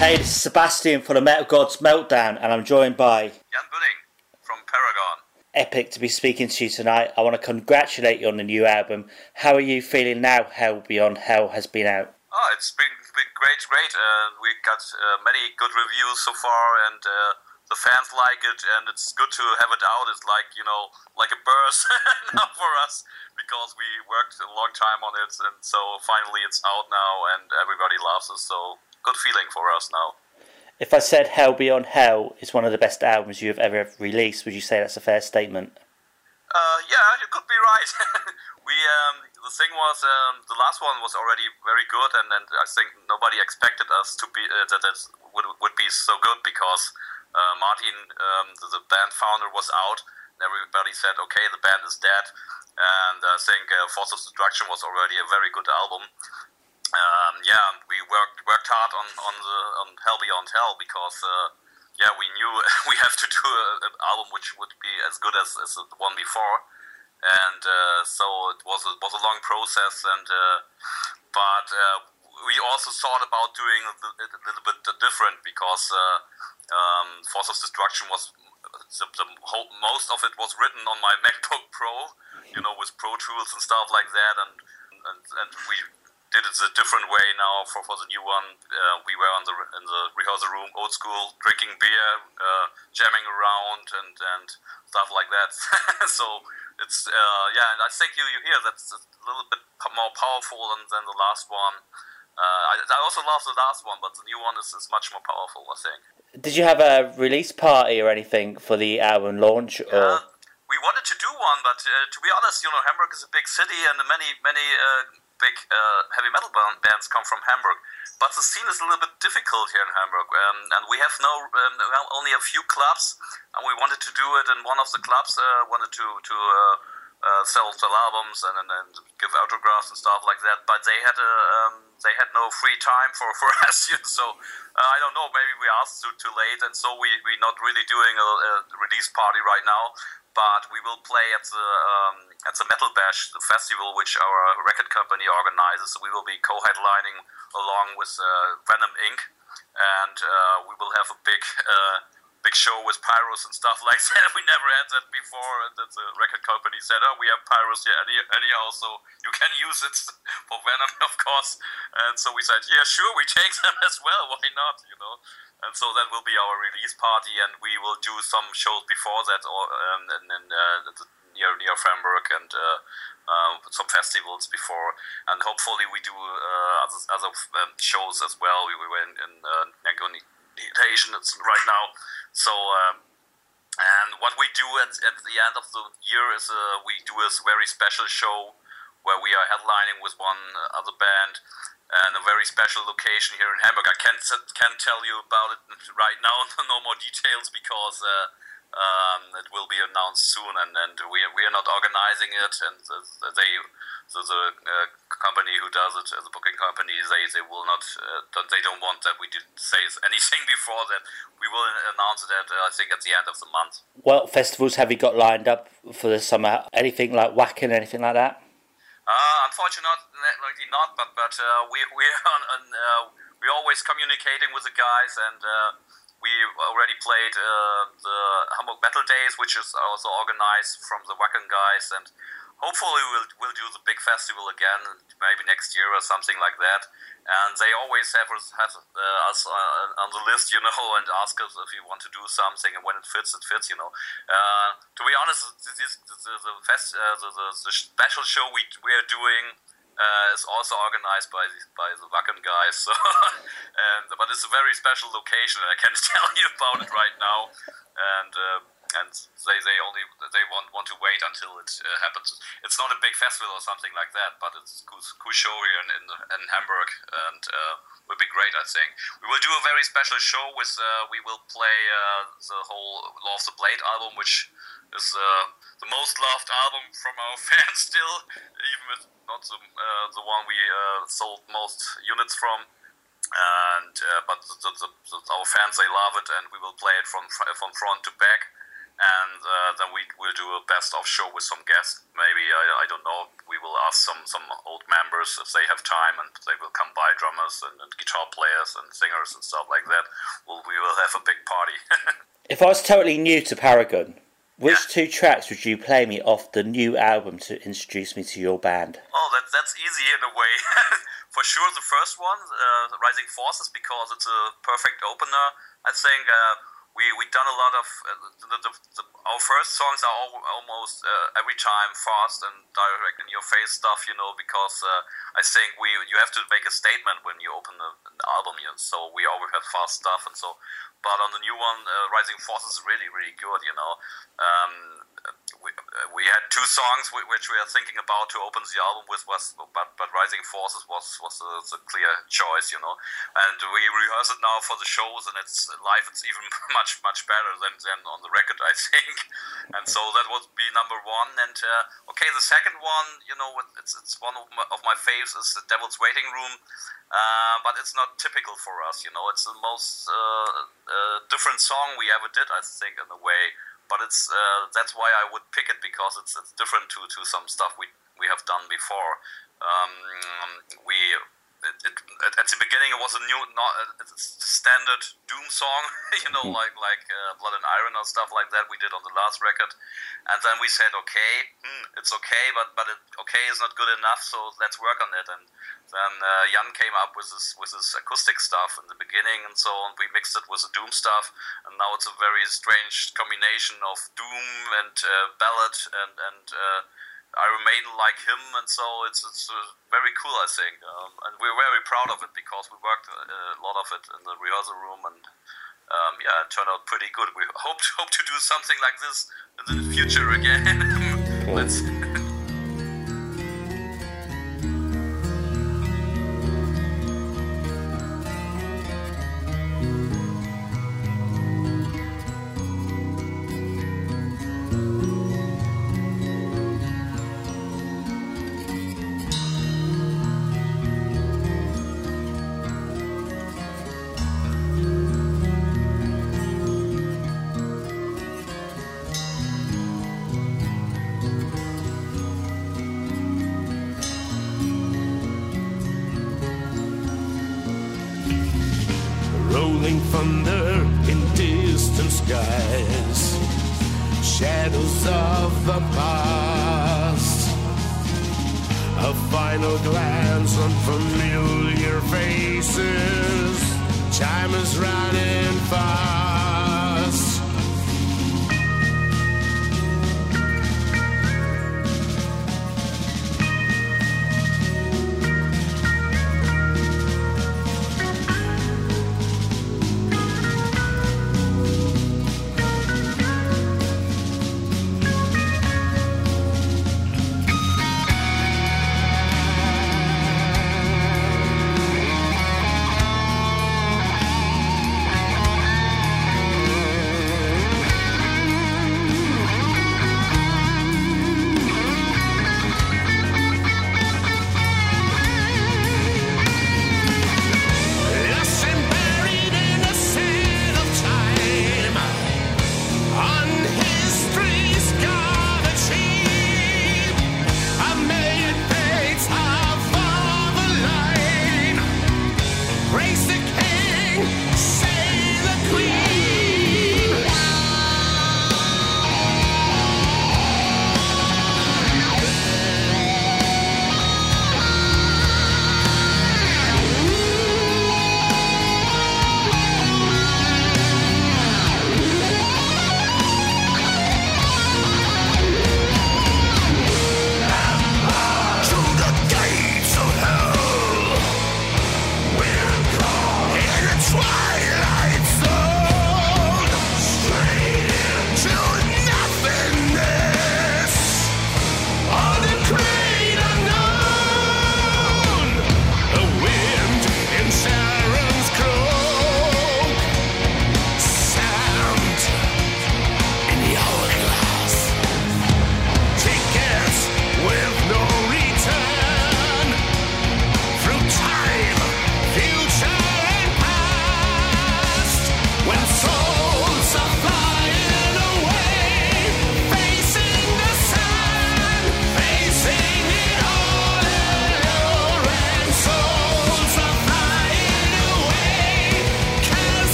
Hey, this is Sebastian for the Metal Gods Meltdown, and I'm joined by Jan Bunning from Paragon. Epic to be speaking to you tonight. I want to congratulate you on the new album. How are you feeling now Hell Beyond Hell has been out? Oh, it's been great. We got many good reviews so far, and the fans like it, and it's good to have it out. It's like, you know, like a burst now for us, because we worked a long time on it, and so finally it's out now, and everybody loves us, so... good feeling for us now. If I said Hell Beyond Hell is one of the best albums you have ever released, would you say that's a fair statement? Yeah, you could be right. The thing was, the last one was already very good, and I think nobody expected us to be that would be so good, because Martin, the band founder, was out, and everybody said, okay, the band is dead, and I think Force of Destruction was already a very good album. Yeah, we worked hard on Hell Beyond Hell, because yeah, we knew we have to do an album which would be as good as the one before, and so it was a long process, and but we also thought about doing it a little bit different, because Force of Destruction was most of it was written on my MacBook Pro, you know, with Pro Tools and stuff like that, and we did it a different way now for the new one. We were in the rehearsal room, old school, drinking beer, jamming around, and stuff like that. So it's yeah, and I think you hear that's a little bit more powerful than the last one. I also love the last one, but the new one is much more powerful, I think. Did you have a release party or anything for the album launch? Or? We wanted to do one, but to be honest, you know, Hamburg is a big city, and many. Big heavy metal bands come from Hamburg, but the scene is a little bit difficult here in Hamburg, and we have only a few clubs, and we wanted to do it in one of the clubs. Wanted to sell albums and give autographs and stuff like that, but they had no free time for us. So I don't know. Maybe we asked too late, and so we're not really doing a release party right now. But we will play at the Metal Bash, the festival which our record company organizes. We will be co-headlining along with Venom Inc., and we will have a big show with pyros and stuff like that. We never had that before. And the record company said, "Oh, we have pyros here anyhow, so you can use it for Venom, of course." And so we said, "Yeah, sure, we take them as well. Why not? You know." And so that will be our release party, and we will do some shows before that, or near Hamburg, and some festivals before. And hopefully we do other shows as well. We were in negotiation right now. So and what we do at the end of the year is we do a very special show where we are headlining with one other band. And a very special location here in Hamburg. I can't tell you about it right now. No more details, because it will be announced soon. And we are not organizing it. And the company who does it, the booking company, they will not. They don't want that we didn't say anything before that. We will announce it I think at the end of the month. What festivals have you got lined up for the summer? Anything like Wacken, anything like that? Unfortunately not, but we're we always communicating with the guys, and we already played the Hamburg Metal Days, which is also organized from the Wacken guys, and hopefully we'll do the big festival again, maybe next year or something like that. And they always have us on the list, you know, and ask us if you want to do something, and when it fits, you know. To be honest, the special show we are doing is also organized by the Wacken guys, so but it's a very special location, and I can't tell you about it right now, and they only want to wait until it happens. It's not a big festival or something like that, but it's a cool show here in Hamburg, and would be great, I think. We will do a very special show with we will play the whole Law of the Blade album, which is the most loved album from our fans still, even if not the one we sold most units from. And but our fans, they love it, and we will play it from front to back. and then we will do a best of show with some guests. Maybe I don't know. We will ask some old members if they have time, and they will come by, drummers and guitar players and singers and stuff like that. We will have a big party. If I was totally new to Paragon, which two tracks would you play me off the new album to introduce me to your band? Oh, that's easy in a way. For sure, the first one, Rising Forces, because it's a perfect opener. I think we've done a lot of... our first songs are almost every time fast and direct in your face stuff, you know, because I think you have to make a statement when you open an album, you know, so we always have fast stuff and so... But on the new one, Rising Forces is really, really good, you know. We had two songs which we are thinking about to open the album with, but Rising Forces was a clear choice, you know. And we rehearse it now for the shows, and it's live. It's even much better than on the record, I think. And so that would be number one. And okay, the second one, you know, it's one of my faves is The Devil's Waiting Room. But it's not typical for us, you know. It's the most different song we ever did, I think, in a way. But it's that's why I would pick it, because it's different to some stuff we have done before. At the beginning it was a new, not a standard doom song, you know, like Blood and Iron or stuff like that we did on the last record. And then we said, okay, it's okay, but okay is not good enough, so let's work on it. And then Jan came up with his acoustic stuff in the beginning, and so on. We mixed it with the doom stuff, and now it's a very strange combination of doom and ballad and Iron Maiden like him, and so it's very cool, I think. And we're very proud of it, because we worked a lot of it in the rehearsal room, and it turned out pretty good. We hope to do something like this in the future again. Let's.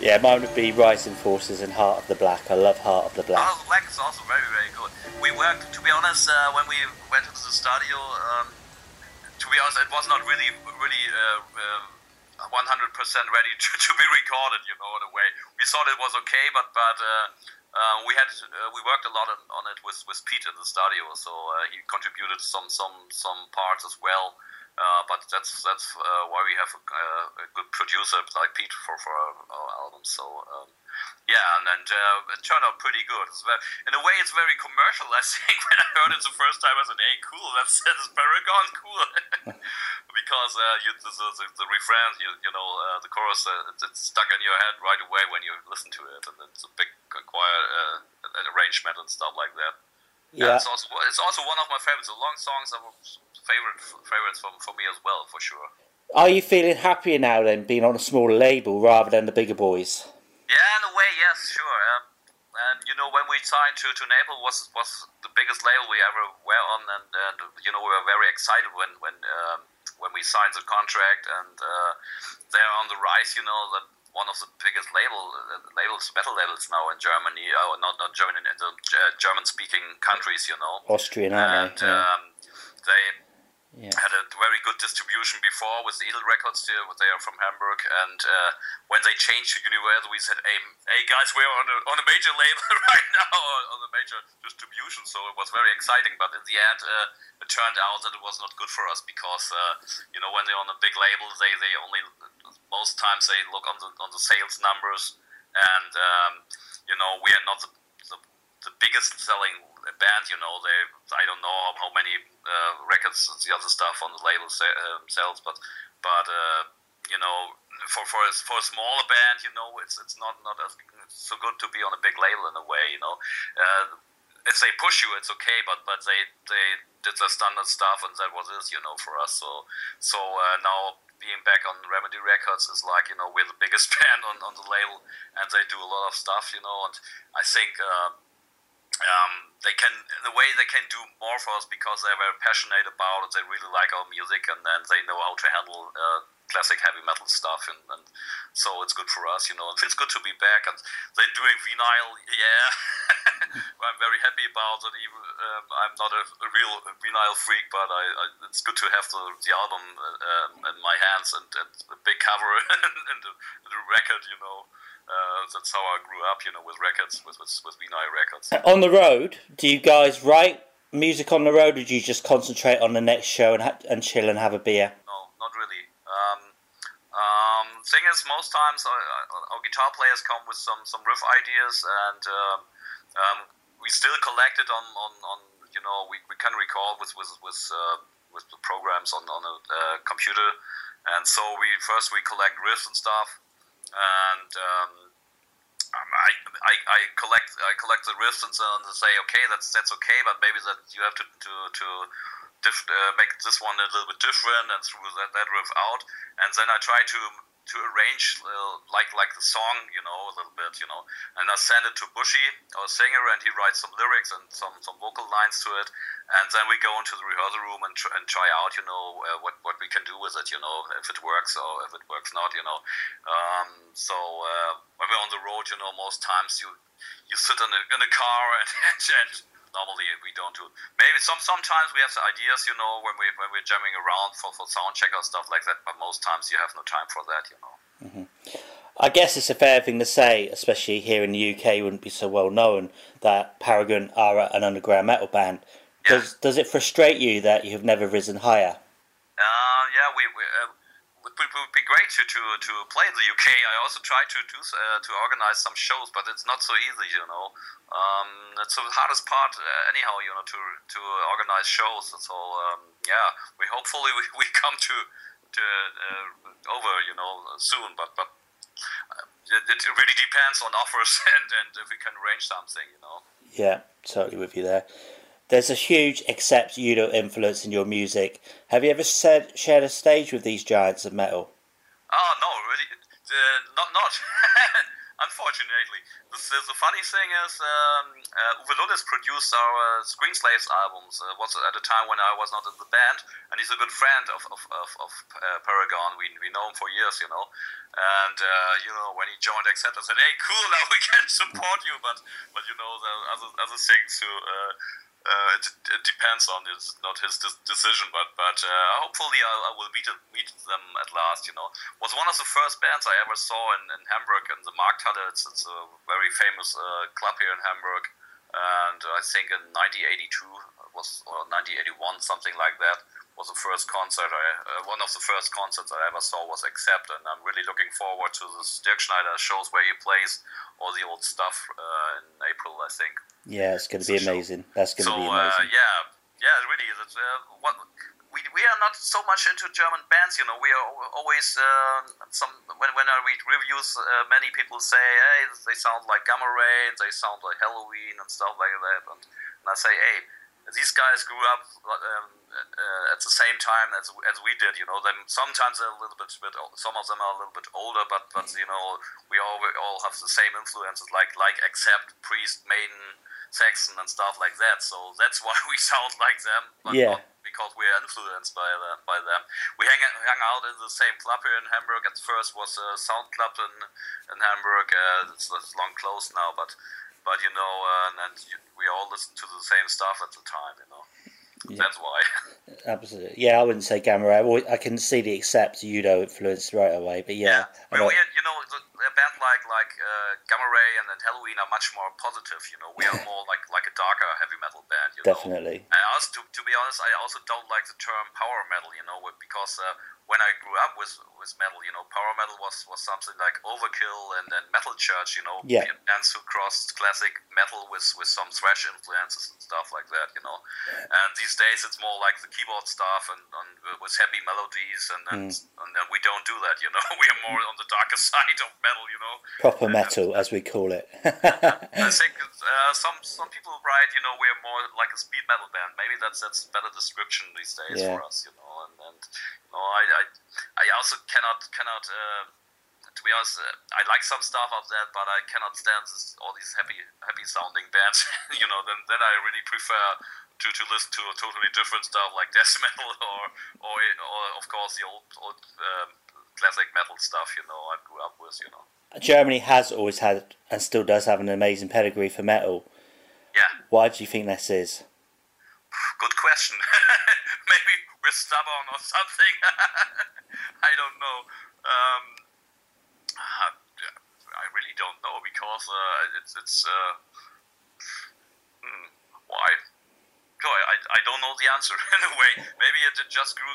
Yeah, mine would be Rising Forces and Heart of the Black. I love Heart of the Black. Heart of the Black is also very, very good. We worked, to be honest, when we went into the studio, to be honest, it was not really 100% ready to be recorded, you know, in a way. We thought it was okay, but we worked a lot on it with Pete in the studio, so he contributed some parts as well. But that's why we have a good producer like Pete for our album. So yeah, and it turned out pretty good. It's very, in a way, it's very commercial. I think when I heard it the first time, I said, "Hey, cool! That's Paragon, cool!" Because the refrain, you know, the chorus, it's stuck in your head right away when you listen to it, and it's a big choir arrangement and stuff like that. Yeah, and it's also one of my favorites. The long songs are favorites for me as well, for sure. Are you feeling happier now then, being on a smaller label rather than the bigger boys? Yeah, in a way, yes, sure. And you know, when we signed to Naples, was the biggest label we ever were on, and you know, we were very excited when we signed the contract, and they're on the rise. You know, that one of the biggest metal labels now in Germany, or not Germany, in the German-speaking countries, you know. Austrian, aren't they? They had a very good distribution before with the Edel Records. They are from Hamburg, and when they changed to Universal, we said, "Hey guys, we're on a major label right now, on a major distribution." So it was very exciting, but in the end, it turned out that it was not good for us because you know, when they're on a big label, they only most times they look on the sales numbers, and you know, we are not the biggest selling band. You know, I don't know how many records and the other stuff on the label sells, but you know, for a smaller band, you know, it's not as so good to be on a big label in a way, you know. If they push you, it's okay, but they did their standard stuff, and that was it, you know, for us. So now being back on Remedy Records is like, you know, we're the biggest band on the label, and they do a lot of stuff, you know, and I think they can do more for us because they're very passionate about it. They really like our music, and then they know how to handle classic heavy metal stuff, and so it's good for us, you know. It feels good to be back, and they're doing vinyl, yeah. I'm very happy about it. Even, I'm not a real vinyl freak, but it's good to have the album in my hands, and a big cover and the record, you know. That's how I grew up, you know, with records, with vinyl records. On the road, do you guys write music on the road, or do you just concentrate on the next show and chill and have a beer? No, not really. Thing is, most times our guitar players come with some riff ideas, and we still collect it on you know, we can record with the programs on a computer, and so we collect riffs and stuff. And I collect the riffs and say, okay, that's okay, but maybe that you have to make this one a little bit different, and throw that riff out, and then I try to arrange like the song, you know, a little bit, you know, and I send it to Bushy, our singer, and he writes some lyrics and some vocal lines to it. And then we go into the rehearsal room and try out, you know, what we can do with it, you know, if it works or if it works not, you know. So when we're on the road, you know, most times you sit in a car and normally we don't do. Maybe sometimes we have the ideas, you know, when we're jamming around for sound check or stuff like that. But most times you have no time for that, you know. Mm-hmm. I guess it's a fair thing to say, especially here in the UK, wouldn't be so well known that Paragon are an underground metal band. Yeah. Does it frustrate you that you've never risen higher? Yeah, it would be great to play in the UK. I also try to organize some shows, but it's not so easy, you know. It's the hardest part, anyhow, you know, to organize shows. So yeah, we hopefully we come to over, you know, soon. But it really depends on offers and if we can arrange something, you know. Yeah, totally with you there. There's a huge Accept Udo influence in your music. Have you ever shared a stage with these giants of metal? Oh, no, really. Not. Unfortunately. The funny thing is, Uwe Lulis produced our Screen Slaves albums. Was at a time when I was not in the band, and he's a good friend of Paragon. We know him for years, you know. And you know, when he joined Accept, I said, "Hey, cool, now we can support you." But you know, there are other things to. It depends on it's not his decision, but hopefully I will meet them at last. You know, was one of the first bands I ever saw in Hamburg in the Markthalle. It's a very famous club here in Hamburg, and I think in 1982 was or 1981 something like that was the first concert. One of the first concerts I ever saw was Accept, and I'm really looking forward to this Dirk Schneider shows where he plays all the old stuff in April, I think. Yeah, it's going to be amazing. That's going to be amazing. Yeah, really. We are not so much into German bands, you know. We are always when I read reviews, many people say, "Hey, they sound like Gamma Ray, and they sound like Helloween and stuff like that." And I say, "Hey, these guys grew up at the same time as we did, you know. Then sometimes they're a little bit old, some of them are a little bit older, but you know, we all have the same influences like Accept, Priest, Maiden, Saxon, and stuff like that. So that's why we sound like them, but not because we are influenced by them. We hang out in the same club here in Hamburg. At first was a sound club in Hamburg. It's long closed now, but you know, we all listened to the same stuff at the time, you know. Yeah. That's why. Absolutely. Yeah, I wouldn't say Gamma Ray. I can see the Accept, Udo influence right away, but yeah. Well, you know, a band like Gamma Ray and then Helloween are much more positive, you know. We are more like a darker heavy metal band, you know. Definitely. And also, to be honest, I also don't like the term power metal, you know, because when I grew up with metal, you know, power metal was something like Overkill and then Metal Church, you know. Yeah. Bands who crossed classic metal with some thrash influences and stuff like that, you know. Yeah. And these days it's more like the keyboard stuff and with happy melodies and we don't do that, you know. We are more on the darker side of metal, you know. Proper metal, as we call it. I think some people write, you know, we are more like a speed metal band. Maybe that's a better description these days for us, you know. And you know, I also cannot. To be honest, I like some stuff of that, but I cannot stand all these happy sounding bands. You know, then I really prefer to listen to a totally different stuff like death metal or of course the old classic metal stuff, you know, I grew up with, you know. Germany has always had and still does have an amazing pedigree for metal. Yeah. Why do you think this is? Good question. Maybe we're stubborn or something. I don't know. I really don't know because why? I don't know the answer in a way. Maybe it just grew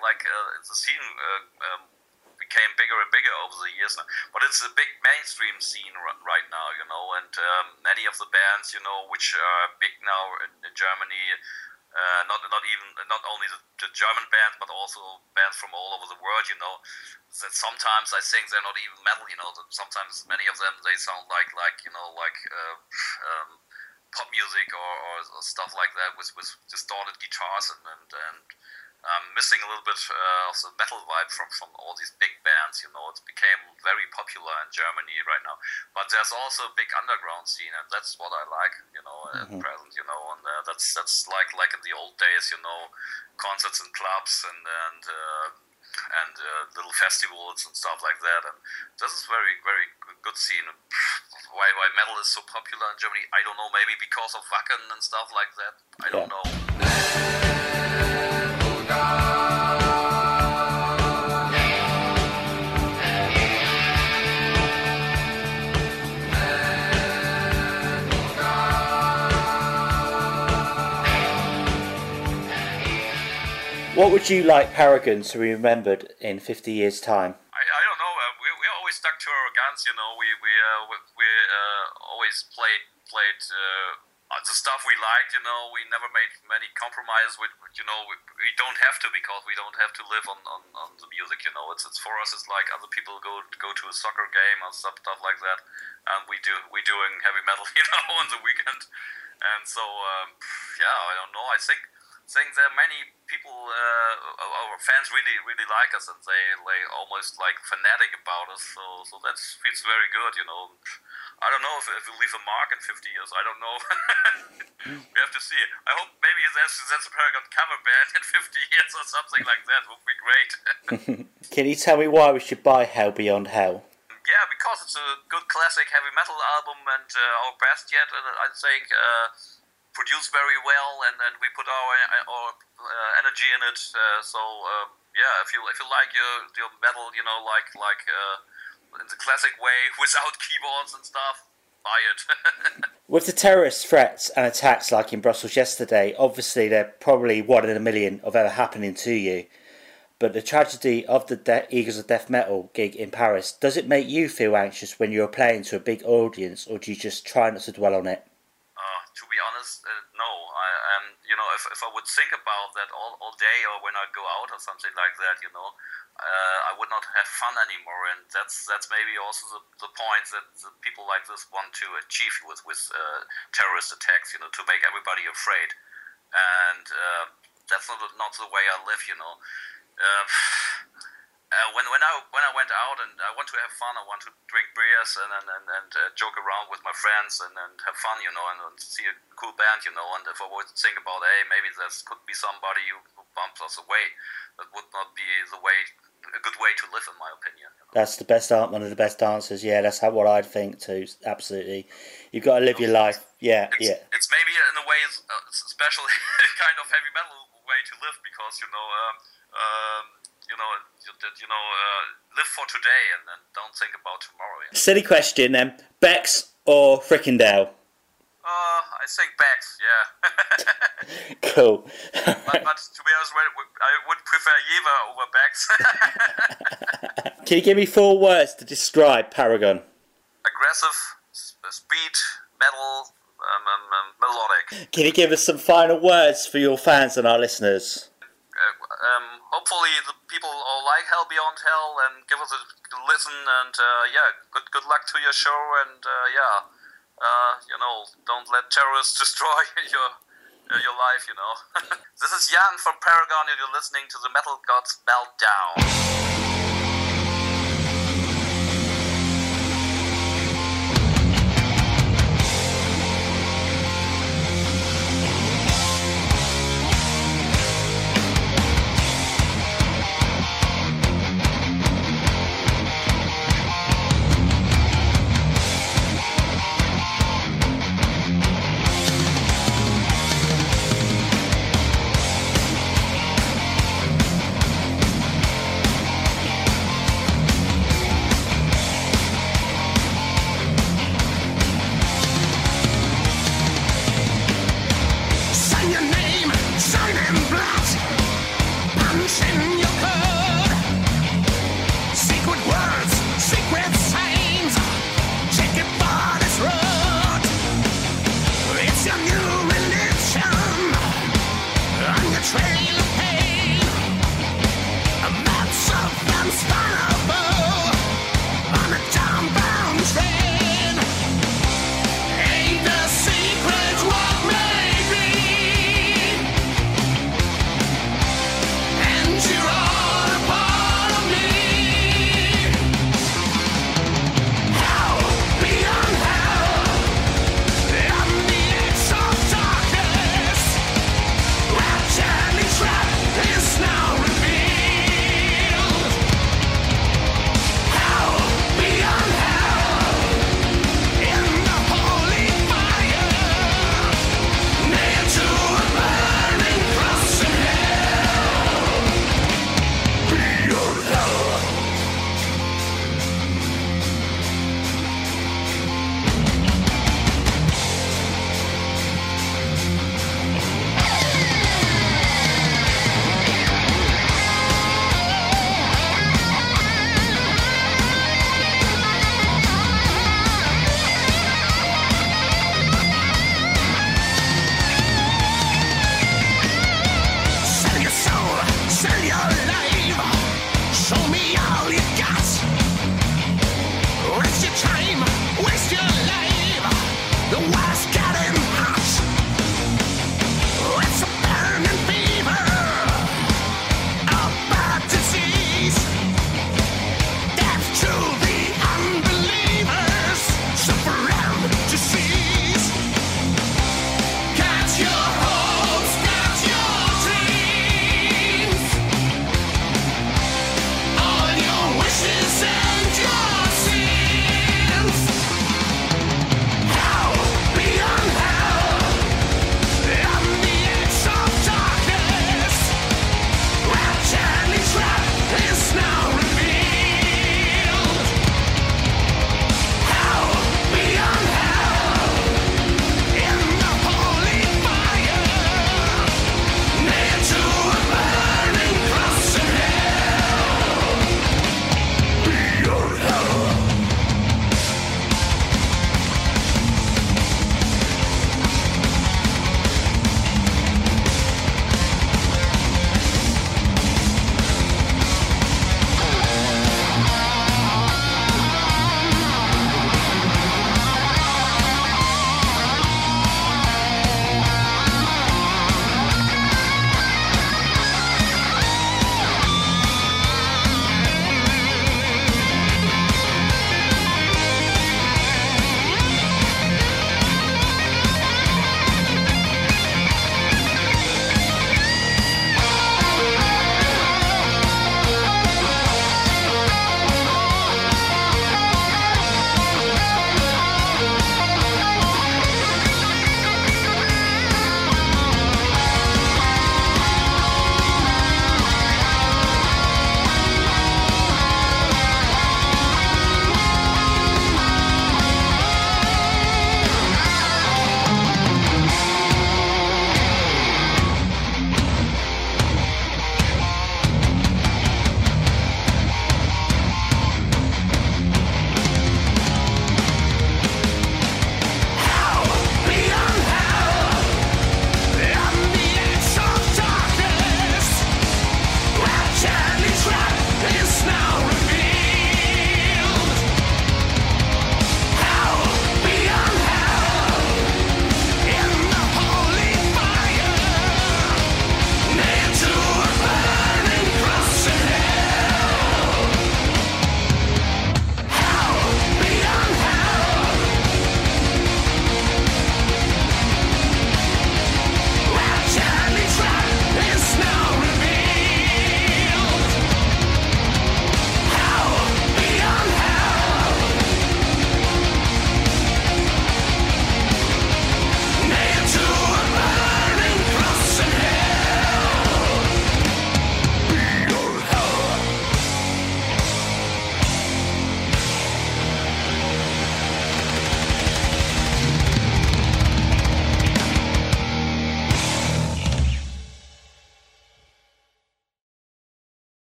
like the scene became bigger and bigger over the years. But it's a big mainstream scene right now, you know. And many of the bands, you know, which are big now in Germany, not only the German bands, but also bands from all over the world, you know. That sometimes I think they're not even metal, you know. Sometimes many of them they sound like pop music or stuff like that with distorted guitars and I'm missing a little bit of the metal vibe from all these big bands, you know. It became very popular in Germany right now, but there's also a big underground scene, and that's what I like, you know, at present, you know. And that's like in the old days, you know, concerts and clubs and little festivals and stuff like that, and this is very, very good scene. Why metal is so popular in Germany, I don't know. Maybe because of Wacken and stuff like that, I don't know. What would you like Paragon to be remembered in 50 years' time? I don't know. We always stuck to our guns, you know. We always played the stuff we liked, you know. We never made many compromises. You know, we don't have to, because we don't have to live on the music, you know. It's for us. It's like other people go to a soccer game or stuff like that, and we're doing heavy metal, you know, on the weekend. And so I don't know. I think there are many people, our fans really like us, and they almost like fanatic about us. So that feels very good, you know. I don't know if we'll leave a mark in 50 years. I don't know. We have to see. I hope maybe that's a Paragon cover band in 50 years or something like that. Would be great. Can you tell me why we should buy Hell Beyond Hell? Yeah, because it's a good classic heavy metal album and our best yet, I think. Produced very well, and we put our energy in it. Yeah, if you like your metal, you know, like in the classic way, without keyboards and stuff, buy it. With the terrorist threats and attacks like in Brussels yesterday, obviously they're probably one in a million of ever happening to you. But the tragedy of the Eagles of Death Metal gig in Paris, does it make you feel anxious when you're playing to a big audience, or do you just try not to dwell on it? To be honest, no. You know, if I would think about that all day, or when I go out or something like that, you know, I would not have fun anymore, and that's maybe also the point that the people like this want to achieve with terrorist attacks, you know, to make everybody afraid, and that's not the way I live, you know. When I went out, and I want to have fun, I want to drink beers and joke around with my friends and have fun, you know, and see a cool band, you know. And if I would think about, hey, maybe there could be somebody who bumps us away, that would not be a good way to live, in my opinion. You know? That's the best art, one of the best answers. Yeah, that's what I'd think too. Absolutely, you've got to live your life. Yeah, It's maybe in a way it's a special kind of heavy metal way to live, because you know. Live for today and don't think about tomorrow. You know? Silly question then. Bex or Frickendale? I think Bex, yeah. Cool. but to be honest, I would prefer Yeva over Bex. Can you give me 4 words to describe Paragon? Aggressive, speed, metal, melodic. Can you give us some final words for your fans and our listeners? Hopefully the people all like Hell Beyond Hell and give us a listen, and good luck to your show, and don't let terrorists destroy your life, you know. This is Jan from Paragon, and you're listening to the Metal Gods Meltdown. Sing your name, sign in blood, punch in your blood.